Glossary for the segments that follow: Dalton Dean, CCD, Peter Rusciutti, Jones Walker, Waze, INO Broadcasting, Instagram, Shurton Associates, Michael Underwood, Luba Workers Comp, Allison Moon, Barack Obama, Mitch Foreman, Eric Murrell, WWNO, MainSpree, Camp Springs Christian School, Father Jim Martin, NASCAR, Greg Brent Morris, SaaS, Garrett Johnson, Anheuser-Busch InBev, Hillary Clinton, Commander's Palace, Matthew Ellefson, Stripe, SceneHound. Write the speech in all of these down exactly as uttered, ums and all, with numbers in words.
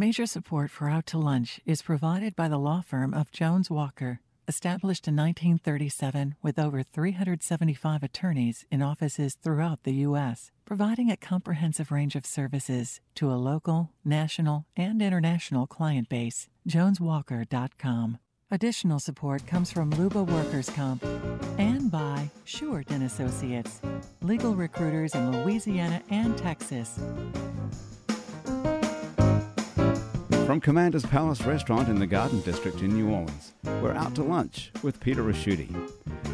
Major support for Out to Lunch is provided by the law firm of Jones Walker, established in nineteen thirty-seven with over three hundred seventy-five attorneys in offices throughout the U S, providing a comprehensive range of services to a local, national, and international client base. Jones Walker dot com. Additional support comes from Luba Workers Comp and by Shurton Associates, legal recruiters in Louisiana and Texas. From Commander's Palace Restaurant in the Garden District in New Orleans, we're out to lunch with Peter Rusciutti.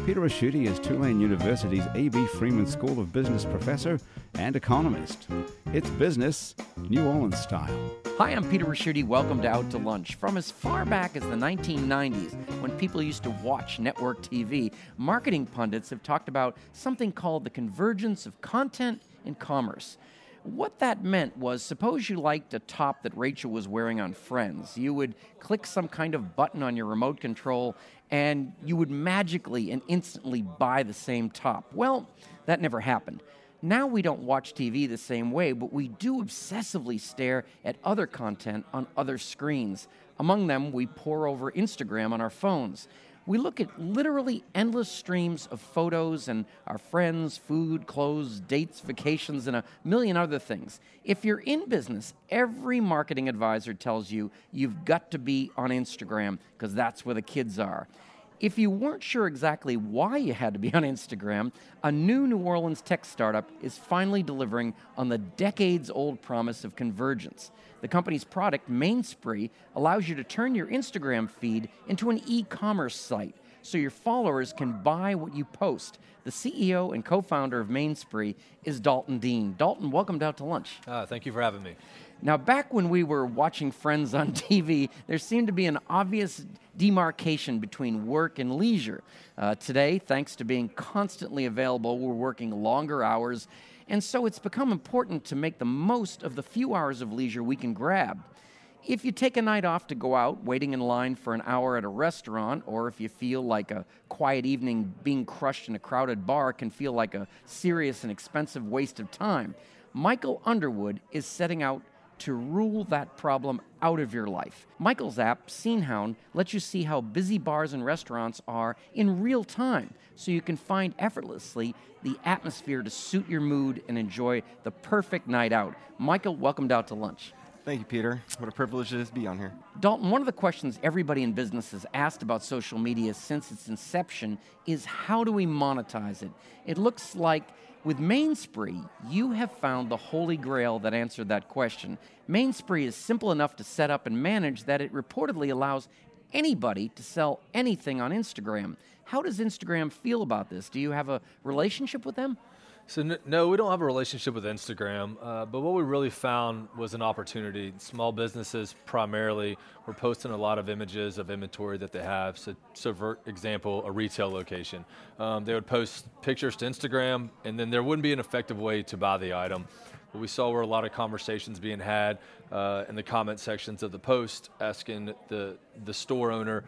Peter Rusciutti is Tulane University's A B Freeman School of Business professor and economist. It's business, New Orleans style. Hi, I'm Peter Rusciutti. Welcome to Out to Lunch. From as far back as the nineteen nineties, when people used to watch network T V, marketing pundits have talked about something called the convergence of content and commerce. What that meant was, suppose you liked a top that Rachel was wearing on Friends. You would click some kind of button on your remote control, and you would magically and instantly buy the same top. Well, that never happened. Now we don't watch T V the same way, but we do obsessively stare at other content on other screens. Among them, we pore over Instagram on our phones. We look at literally endless streams of photos and our friends, food, clothes, dates, vacations, and a million other things. If you're in business, every marketing advisor tells you you've got to be on Instagram because that's where the kids are. If you weren't sure exactly why you had to be on Instagram, a new New Orleans tech startup is finally delivering on the decades-old promise of convergence. The company's product, MainSpree, allows you to turn your Instagram feed into an e-commerce site so your followers can buy what you post. The C E O and co-founder of MainSpree is Dalton Dean. Dalton, welcome down to lunch. Uh, thank you for having me. Now, back when we were watching Friends on T V, there seemed to be an obvious demarcation between work and leisure. Uh, today, thanks to being constantly available, we're working longer hours, and so it's become important to make the most of the few hours of leisure we can grab. If you take a night off to go out, waiting in line for an hour at a restaurant, or if you feel like a quiet evening being crushed in a crowded bar can feel like a serious and expensive waste of time, Michael Underwood is setting out to rule that problem out of your life. Michael's app, SceneHound, lets you see how busy bars and restaurants are in real time, so you can find effortlessly the atmosphere to suit your mood and enjoy the perfect night out. Michael, welcome out to lunch. Thank you, Peter. What a privilege it is to be on here. Dalton, one of the questions everybody in business has asked about social media since its inception is, how do we monetize it? It looks like with MainSpree, you have found the holy grail that answered that question. MainSpree is simple enough to set up and manage that it reportedly allows anybody to sell anything on Instagram. How does Instagram feel about this? Do you have a relationship with them? So n- no, we don't have a relationship with Instagram, uh, but what we really found was an opportunity. Small businesses primarily were posting a lot of images of inventory that they have. So, so for example, a retail location. Um, they would post pictures to Instagram, and then there wouldn't be an effective way to buy the item. What we saw were a lot of conversations being had uh, in the comment sections of the post, asking the, the store owner,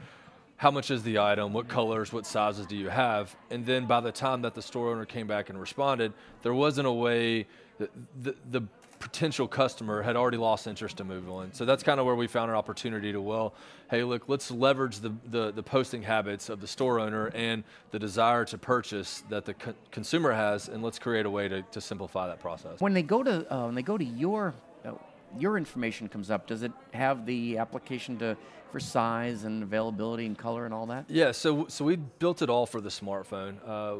how much is the item, what colors, what sizes do you have? And then by the time that the store owner came back and responded, there wasn't a way, that the, the potential customer had already lost interest in moving on. So that's kind of where we found an opportunity to, well, hey, look, let's leverage the, the, the posting habits of the store owner and the desire to purchase that the co- consumer has, and let's create a way to, to simplify that process. When they go to, uh, when they go to your, uh, your information comes up, does it have the application to for size and availability and color and all that? Yeah, so so we built it all for the smartphone. Uh,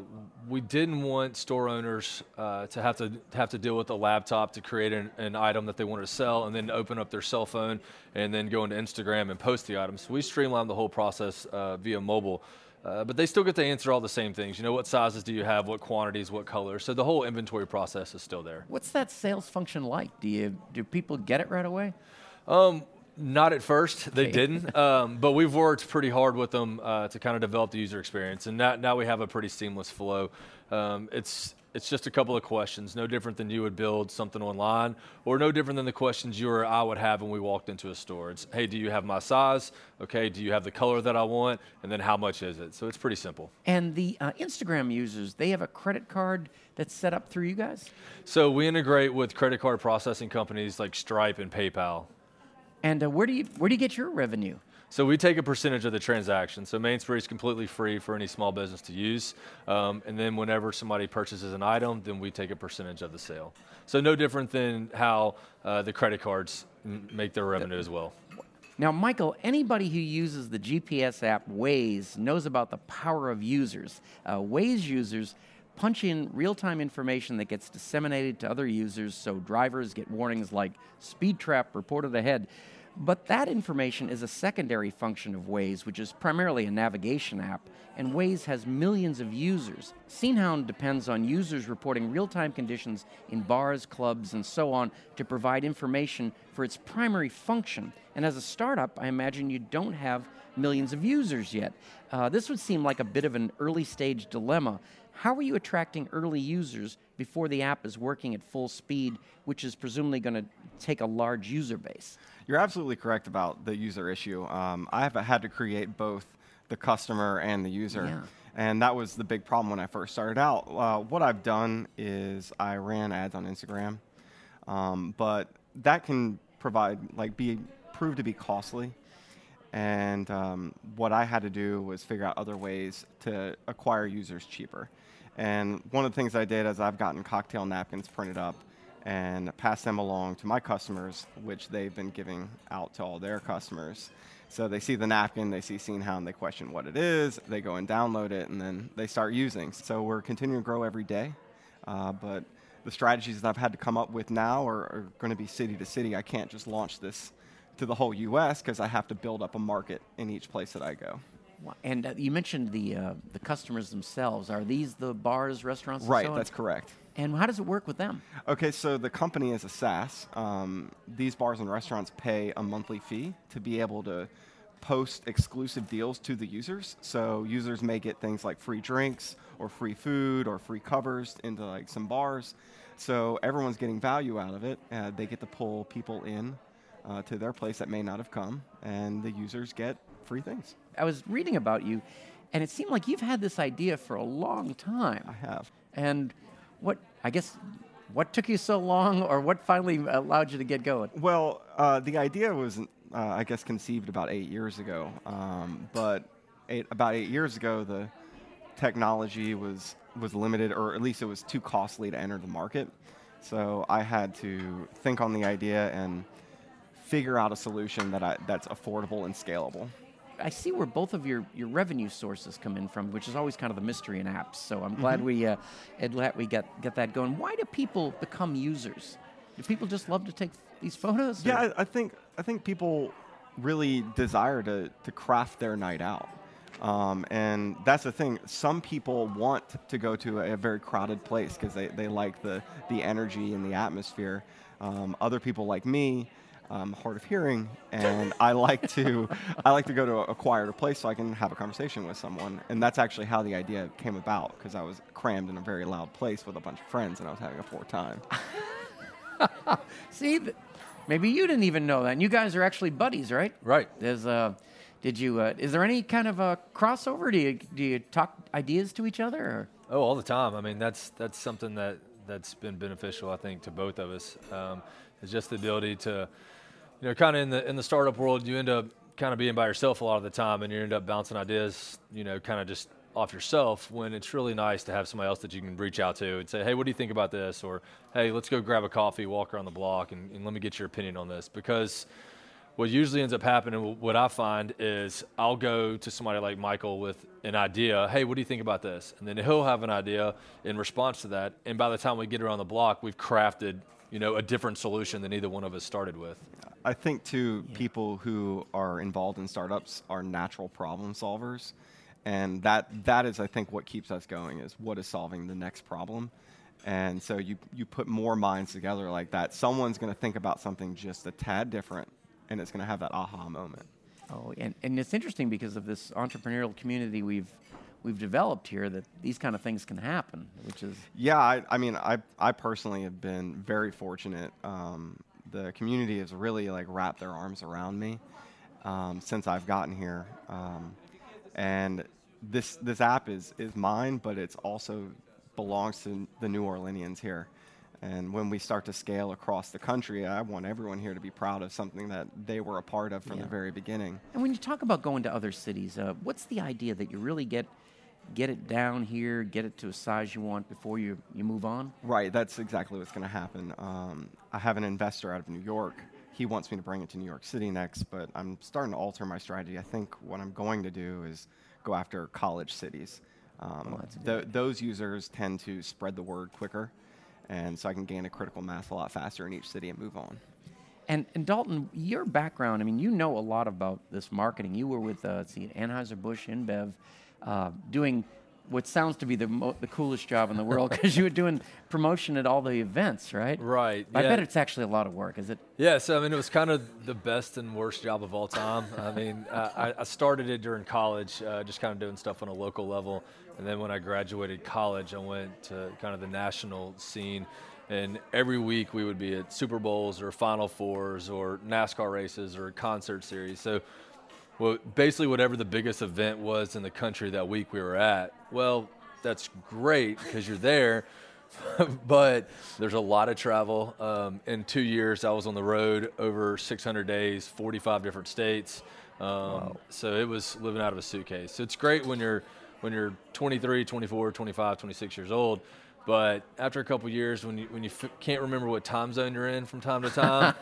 we didn't want store owners uh, to have to have to deal with a laptop to create an, an item that they wanted to sell and then open up their cell phone and then go into Instagram and post the item. So we streamlined the whole process uh, via mobile. Uh, but they still get to answer all the same things. You know, what sizes do you have, what quantities, what colors? So the whole inventory process is still there. What's that sales function like? Do you do people get it right away? Um, not at first, they okay. didn't. Um, but we've worked pretty hard with them uh, to kind of develop the user experience, and now, now we have a pretty seamless flow. Um, it's it's just a couple of questions, no different than you would build something online, or no different than the questions you or I would have when we walked into a store. It's, hey, do you have my size? Okay, do you have the color that I want? And then how much is it? So it's pretty simple. And the uh, Instagram users, they have a credit card that's set up through you guys? So we integrate with credit card processing companies like Stripe and PayPal. And uh, where do you where do you get your revenue? So we take a percentage of the transaction. So MainSpree is completely free for any small business to use. Um, and then whenever somebody purchases an item, then we take a percentage of the sale. So no different than how uh, the credit cards make their revenue as well. Now, Michael, anybody who uses the G P S app Waze knows about the power of users. Uh, Waze users punch in real-time information that gets disseminated to other users, so drivers get warnings like speed trap reported ahead. But that information is a secondary function of Waze, which is primarily a navigation app, and Waze has millions of users. SceneHound depends on users reporting real-time conditions in bars, clubs, and so on to provide information for its primary function. And as a startup, I imagine you don't have millions of users yet. Uh, this would seem like a bit of an early-stage dilemma. How are you attracting early users before the app is working at full speed, which is presumably going to take a large user base? You're absolutely correct about the user issue. Um, I've had to create both the customer and the user, yeah. and that was the big problem when I first started out. Uh, what I've done is I ran ads on Instagram, um, but that can provide, like, be proved to be costly. And um, what I had to do was figure out other ways to acquire users cheaper. And one of the things I did is I've gotten cocktail napkins printed up and passed them along to my customers, which they've been giving out to all their customers. So they see the napkin, they see SceneHound, they question what it is, they go and download it, and then they start using. So we're continuing to grow every day, uh, but the strategies that I've had to come up with now are, are going to be city to city. I can't just launch this to the whole U S because I have to build up a market in each place that I go. And uh, you mentioned the uh, the customers themselves. Are these the bars, restaurants, and right, so on? Right, that's correct. And how does it work with them? Okay, so the company is a SaaS. Um, these bars and restaurants pay a monthly fee to be able to post exclusive deals to the users. So users may get things like free drinks or free food or free covers into like some bars. So everyone's getting value out of it. Uh, they get to pull people in Uh, to their place that may not have come, and the users get free things. I was reading about you, and it seemed like you've had this idea for a long time. I have. And what, I guess, what took you so long, or what finally allowed you to get going? Well, uh, the idea was, uh, I guess, conceived about eight years ago. Um, but eight, about eight years ago, the technology was, was limited, or at least it was too costly to enter the market. So I had to think on the idea and figure out a solution that I, that's affordable and scalable. I see where both of your, your revenue sources come in from, which is always kind of the mystery in apps. So I'm glad mm-hmm. we uh, glad we got get that going. Why do people become users? Do people just love to take these photos? Yeah, I, I think I think people really desire to to craft their night out, um, and that's the thing. Some people want to go to a, a very crowded place because they they like the the energy and the atmosphere. Um, other people like me. I'm hard of hearing, and I like to I like to go to a quieter place so I can have a conversation with someone, and that's actually how the idea came about, because I was crammed in a very loud place with a bunch of friends, and I was having a poor time. See, maybe you didn't even know that, and you guys are actually buddies, right? Right. There's a. Did you? Uh, is there any kind of a crossover? Do you do you talk ideas to each other? Or? Oh, all the time. I mean, that's that's something that that's been beneficial, I think, to both of us. Um, it's just the ability to. You know, kind of in the in the startup world, you end up kind of being by yourself a lot of the time, and you end up bouncing ideas, you know, kind of just off yourself, when it's really nice to have somebody else that you can reach out to and say, hey, what do you think about this? Or, hey, let's go grab a coffee, walk around the block, and, and let me get your opinion on this. Because what usually ends up happening, what I find, is I'll go to somebody like Michael with an idea, hey, what do you think about this? And then he'll have an idea in response to that, and by the time we get around the block, we've crafted, you know, a different solution than either one of us started with. I think, too, yeah. people who are involved in startups are natural problem solvers. And that that is, I think, what keeps us going, is what is solving the next problem. And so you, you put more minds together like that. Someone's going to think about something just a tad different, and it's going to have that aha moment. Oh, and, and it's interesting because of this entrepreneurial community we've we've developed here, that these kind of things can happen, which is... Yeah, I, I mean, I, I personally have been very fortunate. Um, the community has really, like, wrapped their arms around me um, since I've gotten here. Um, and this this app is, is mine, but it's also belongs to the New Orleanians here. And when we start to scale across the country, I want everyone here to be proud of something that they were a part of from yeah. the very beginning. And when you talk about going to other cities, uh, what's the idea that you really get get it down here, get it to a size you want before you, you move on? Right, that's exactly what's going to happen. Um, I have an investor out of New York. He wants me to bring it to New York City next, but I'm starting to alter my strategy. I think what I'm going to do is go after college cities. Um, oh, th those users tend to spread the word quicker, and so I can gain a critical mass a lot faster in each city and move on. And, and Dalton, your background, I mean, you know a lot about this marketing. You were with uh, Anheuser-Busch InBev uh, doing what sounds to be the, mo the coolest job in the world, because you were doing promotion at all the events, right? Right. I yeah. bet it's actually a lot of work, is it? Yeah, so I mean, it was kind of the best and worst job of all time. I mean, I, I started it during college, uh, just kind of doing stuff on a local level. And then when I graduated college, I went to kind of the national scene. And every week we would be at Super Bowls or Final Fours or NASCAR races or concert series. So well, basically whatever the biggest event was in the country that week we were at, well, that's great because you're there, but there's a lot of travel. Um, in two years, I was on the road over six hundred days, forty-five different states. Um, wow. So it was living out of a suitcase. So it's great when you're, when you're twenty-three, twenty-four, twenty-five, twenty-six years old. But after a couple of years, when you, when you f can't remember what time zone you're in from time to time,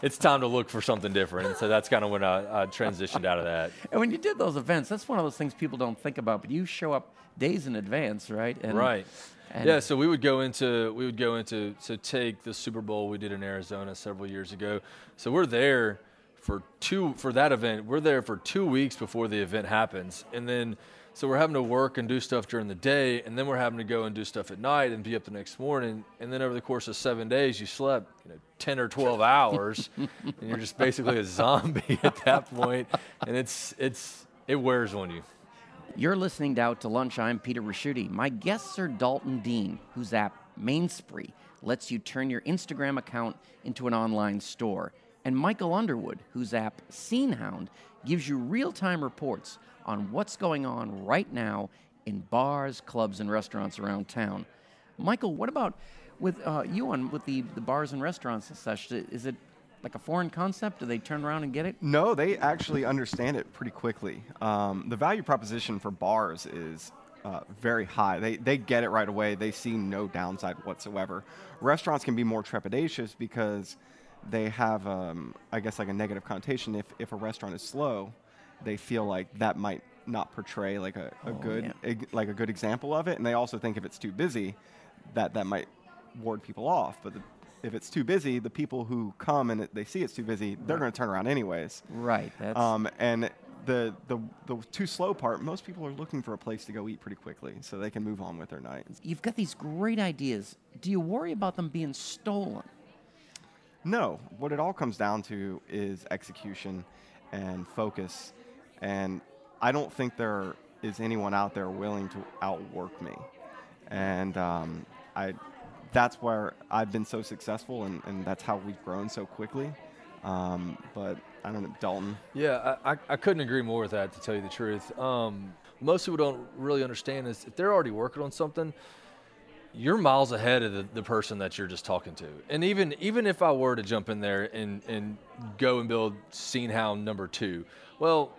it's time to look for something different. And so that's kind of when I, I transitioned out of that. And when you did those events, that's one of those things people don't think about, but you show up days in advance, right? And, right. And yeah, so we would go into, we would go into, so take the Super Bowl we did in Arizona several years ago. So we're there for two, for that event, we're there for two weeks before the event happens. And then so we're having to work and do stuff during the day, and then we're having to go and do stuff at night and be up the next morning. And then over the course of seven days, you slept, you know, ten or twelve hours, and you're just basically a zombie at that point. And it's, it's, it wears on you. You're listening to Out to Lunch. I'm Peter Rusciutti. My guests are Dalton Dean, whose app, MainSpree, lets you turn your Instagram account into an online store. And Michael Underwood, whose app, SceneHound, gives you real-time reports on what's going on right now in bars, clubs, and restaurants around town. Michael, what about with uh, you on with the, the bars and restaurants and such? Is it like a foreign concept? Do they turn around and get it? No, they actually understand it pretty quickly. Um, the value proposition for bars is uh, very high. They, they get it right away. They see no downside whatsoever. Restaurants can be more trepidatious because they have, um, I guess, like a negative connotation. If, if a restaurant is slow, they feel like that might not portray like a, a oh, good yeah. ig, like a good example of it. And they also think if it's too busy, that that might ward people off. But the, if it's too busy, the people who come and it, they see it's too busy, they're right. going to turn around anyways. Right. That's um, and the, the, the too slow part, most people are looking for a place to go eat pretty quickly so they can move on with their night. You've got these great ideas. Do you worry about them being stolen? No. What it all comes down to is execution and focus. And I don't think there is anyone out there willing to outwork me. And um, I, that's where I've been so successful, and, and that's how we've grown so quickly. Um, but I don't know, Dalton. Yeah, I, I couldn't agree more with that, to tell you the truth. Um, most people don't really understand is if they're already working on something, you're miles ahead of the, the person that you're just talking to. And even even if I were to jump in there and, and go and build SceneHound number two, well,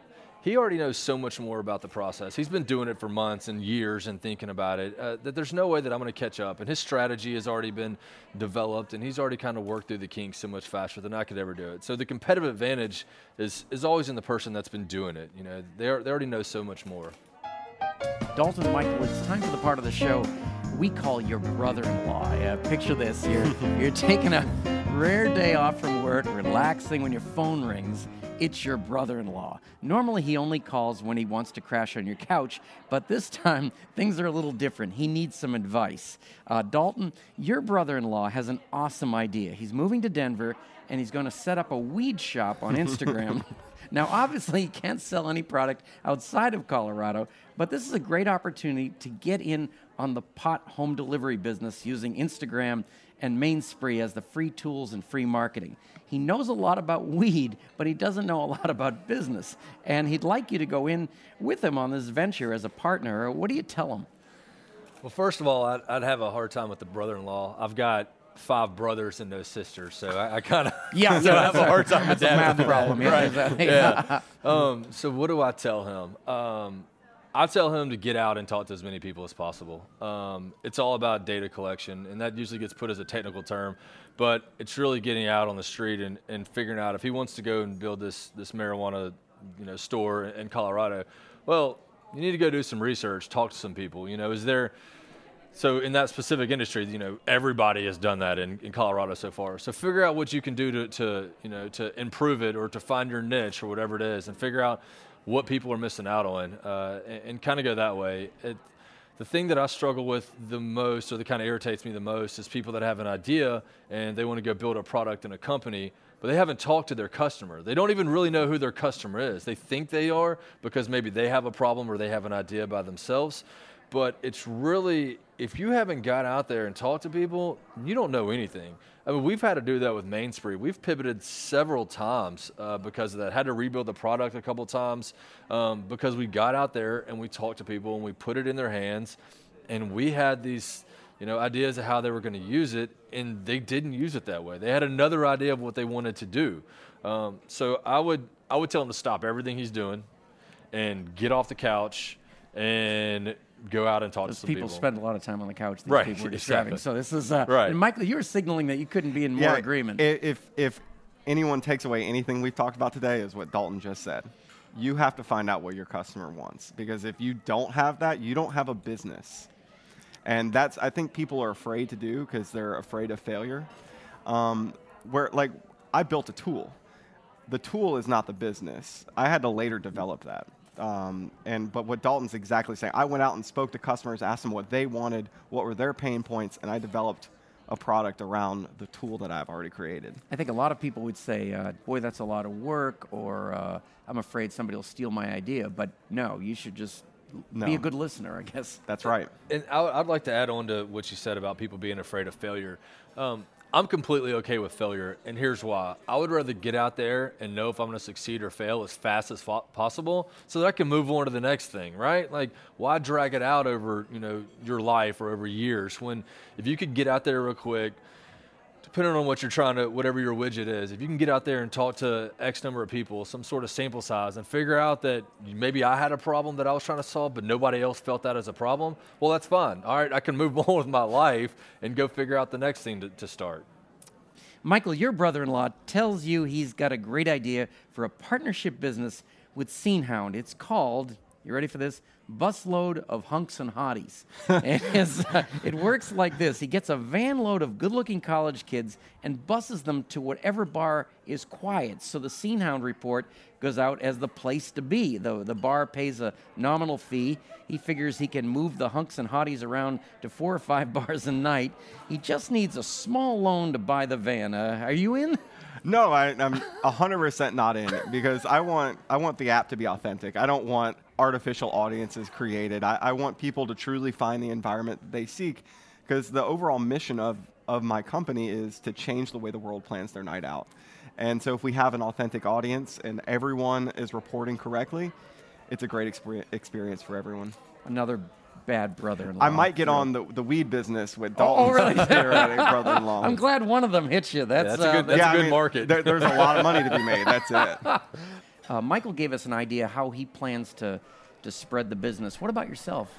he already knows so much more about the process. He's been doing it for months and years and thinking about it, uh, that there's no way that I'm going to catch up. And his strategy has already been developed, and he's already kind of worked through the kinks so much faster than I could ever do it. So the competitive advantage is, is always in the person that's been doing it. You know, they, are, they already know so much more. Dalton, Michael, it's time for the part of the show we call your brother-in-law. Uh, picture this. You're, you're taking a rare day off from work, relaxing when your phone rings. It's your brother-in-law. Normally, he only calls when he wants to crash on your couch, but this time, things are a little different. He needs some advice. Uh, Dalton, your brother-in-law has an awesome idea. He's moving to Denver, and he's going to set up a weed shop on Instagram. Now, obviously, he can't sell any product outside of Colorado, but this is a great opportunity to get in on the pot home delivery business using Instagram and MainSpree as the free tools and free marketing. He knows a lot about weed, but he doesn't know a lot about business. And he'd like you to go in with him on this venture as a partner. What do you tell him? Well, first of all, I'd, I'd have a hard time with the brother-in-law. I've got five brothers and no sisters, so I, I kind of yeah, so no, I have a hard time with that. That's a math problem, right? Yeah. yeah. Um, so what do I tell him? Um, I tell him to get out and talk to as many people as possible. Um, it's all about data collection, and that usually gets put as a technical term, but it's really getting out on the street and, and figuring out if he wants to go and build this this marijuana, you know, store in Colorado. Well, you need to go do some research, talk to some people. You know, is there? So in that specific industry, you know, everybody has done that in, in Colorado so far. So figure out what you can do to, to, you know, to improve it or to find your niche or whatever it is, and figure out what people are missing out on, uh, and, and kind of go that way. It, the thing that I struggle with the most, or that kind of irritates me the most, is people that have an idea and they want to go build a product in a company, but they haven't talked to their customer. They don't even really know who their customer is. They think they are because maybe they have a problem or they have an idea by themselves. But it's really, if you haven't got out there and talked to people, you don't know anything. I mean, we've had to do that with MainSpree. We've pivoted several times uh, because of that. Had to rebuild the product a couple times um, because we got out there and we talked to people and we put it in their hands, and we had these, you know, ideas of how they were going to use it, and they didn't use it that way. They had another idea of what they wanted to do. Um, so I would I would tell him to stop everything he's doing, and get off the couch, and go out and talk Those to some people. People spend a lot of time on the couch. These right, people are exactly. So this is uh, right. And Michael, you were signaling that you couldn't be in more yeah, agreement. If if anyone takes away anything we've talked about today, is what Dalton just said. You have to find out what your customer wants, because if you don't have that, you don't have a business. And that's, I think, people are afraid to do because they're afraid of failure. Um, where like I built a tool. The tool is not the business. I had to later develop that. Um, and but what Dalton's exactly saying, I went out and spoke to customers, asked them what they wanted, what were their pain points, and I developed a product around the tool that I've already created. I think a lot of people would say, uh, boy, that's a lot of work, or uh, I'm afraid somebody will steal my idea. But no, you should just no. be a good listener, I guess. That's right. And I, I'd like to add on to what you said about people being afraid of failure. Um, I'm completely okay with failure, and here's why. I would rather get out there and know if I'm going to succeed or fail as fast as fo- possible, so that I can move on to the next thing, right? Like, why drag it out over, you know, your life or over years, when if you could get out there real quick, depending on what you're trying to, whatever your widget is, if you can get out there and talk to X number of people, some sort of sample size, and figure out that maybe I had a problem that I was trying to solve, but nobody else felt that as a problem, well, that's fine. All right, I can move on with my life and go figure out the next thing to, to start. Michael, your brother-in-law tells you he's got a great idea for a partnership business with SceneHound. It's called, you ready for this? Busload of Hunks and Hotties. And uh, it works like this. He gets a van load of good-looking college kids and buses them to whatever bar is quiet. So the SceneHound report goes out as the place to be. The, the bar pays a nominal fee. He figures he can move the hunks and hotties around to four or five bars a night. He just needs a small loan to buy the van. Uh, are you in? No, I, I'm one hundred percent not in it, because I want I want the app to be authentic. I don't want artificial audiences created. I, I want people to truly find the environment that they seek, because the overall mission of, of my company is to change the way the world plans their night out. And so if we have an authentic audience and everyone is reporting correctly, it's a great exper- experience for everyone. Another bad brother-in-law. I might get yeah. on the, the weed business with Dalton. Oh, oh really? brother-in-law. I'm glad one of them hits you. That's, yeah, that's uh, a good, that's yeah, a good I mean, market. There, there's a lot of money to be made. That's it. Uh, Michael gave us an idea how he plans to, to spread the business. What about yourself?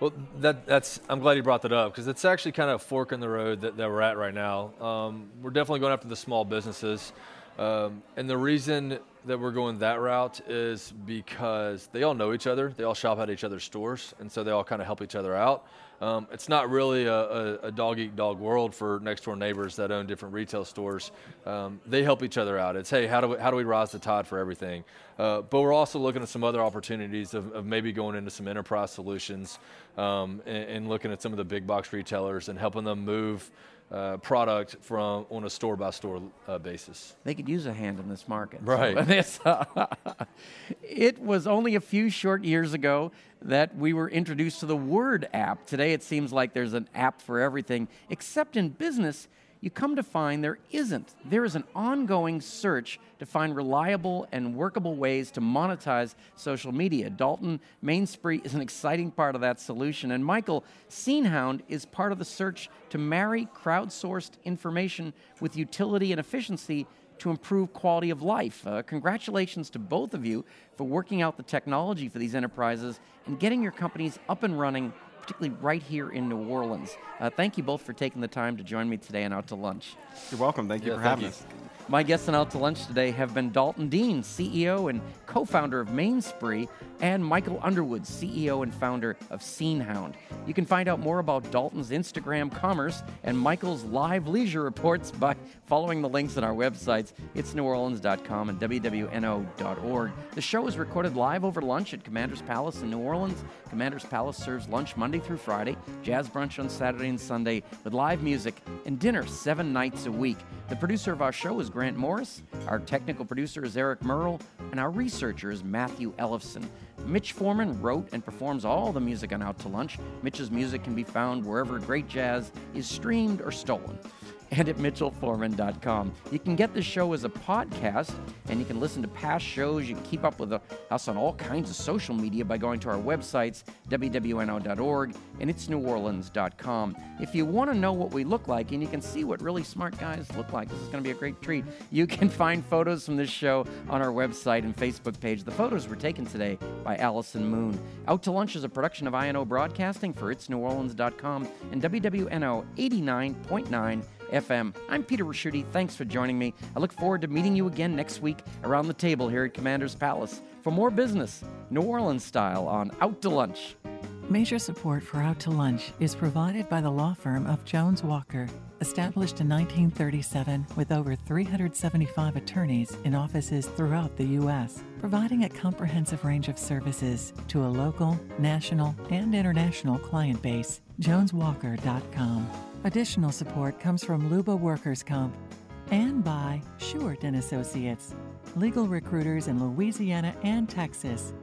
Well, that, that's, I'm glad you brought that up, because it's actually kind of a fork in the road that, that we're at right now. Um, we're definitely going after the small businesses. Um, and the reason that we're going that route is because they all know each other. They all shop at each other's stores, and so they all kind of help each other out. Um, it's not really a, a, a dog-eat-dog world for next-door neighbors that own different retail stores. Um, they help each other out. It's, hey, how do we, how do we rise the tide for everything? Uh, but we're also looking at some other opportunities of, of maybe going into some enterprise solutions um, and, and looking at some of the big-box retailers and helping them move Uh, product from on a store-by-store uh, basis. They could use a hand in this market. Right. So this, uh, it was only a few short years ago that we were introduced to the Word app. Today it seems like there's an app for everything, except in business, you come to find there isn't. There is an ongoing search to find reliable and workable ways to monetize social media. Dalton, MainSpree is an exciting part of that solution. And Michael, SceneHound is part of the search to marry crowdsourced information with utility and efficiency to improve quality of life. Uh, congratulations to both of you for working out the technology for these enterprises and getting your companies up and running, particularly right here in New Orleans. Uh, thank you both for taking the time to join me today on Out to Lunch. You're welcome. Thank you yeah, for thank having you. us. My guests on Out to Lunch today have been Dalton Dean, C E O and co-founder of MainSpree, and Michael Underwood, C E O and founder of SceneHound. You can find out more about Dalton's Instagram commerce and Michael's live leisure reports by following the links on our websites, its new orleans dot com and w w n o dot org. The show is recorded live over lunch at Commander's Palace in New Orleans. Commander's Palace serves lunch Monday through Friday, jazz brunch on Saturday and Sunday with live music and dinner seven nights a week. The producer of our show is Greg Brent Morris, our technical producer is Eric Murrell, and our researcher is Matthew Ellefson. Mitch Foreman wrote and performs all the music on Out to Lunch. Mitch's music can be found wherever great jazz is streamed or stolen, and at mitchell foreman dot com. You can get this show as a podcast, and you can listen to past shows. You can keep up with us on all kinds of social media by going to our websites, w w n o dot org and its new orleans dot com. If you want to know what we look like, and you can see what really smart guys look like, this is going to be a great treat. You can find photos from this show on our website and Facebook page. The photos were taken today by Allison Moon. Out to Lunch is a production of I N O Broadcasting for its new orleans dot com and W W N O eighty-nine point nine F M. I'm Peter Rusciutti. Thanks for joining me. I look forward to meeting you again next week around the table here at Commander's Palace for more business, New Orleans style, on Out to Lunch. Major support for Out to Lunch is provided by the law firm of Jones Walker, established in nineteen thirty-seven with over three hundred seventy-five attorneys in offices throughout the U S, providing a comprehensive range of services to a local, national, and international client base. jones walker dot com. Additional support comes from Luba Workers Comp and by Shurton Associates, legal recruiters in Louisiana and Texas.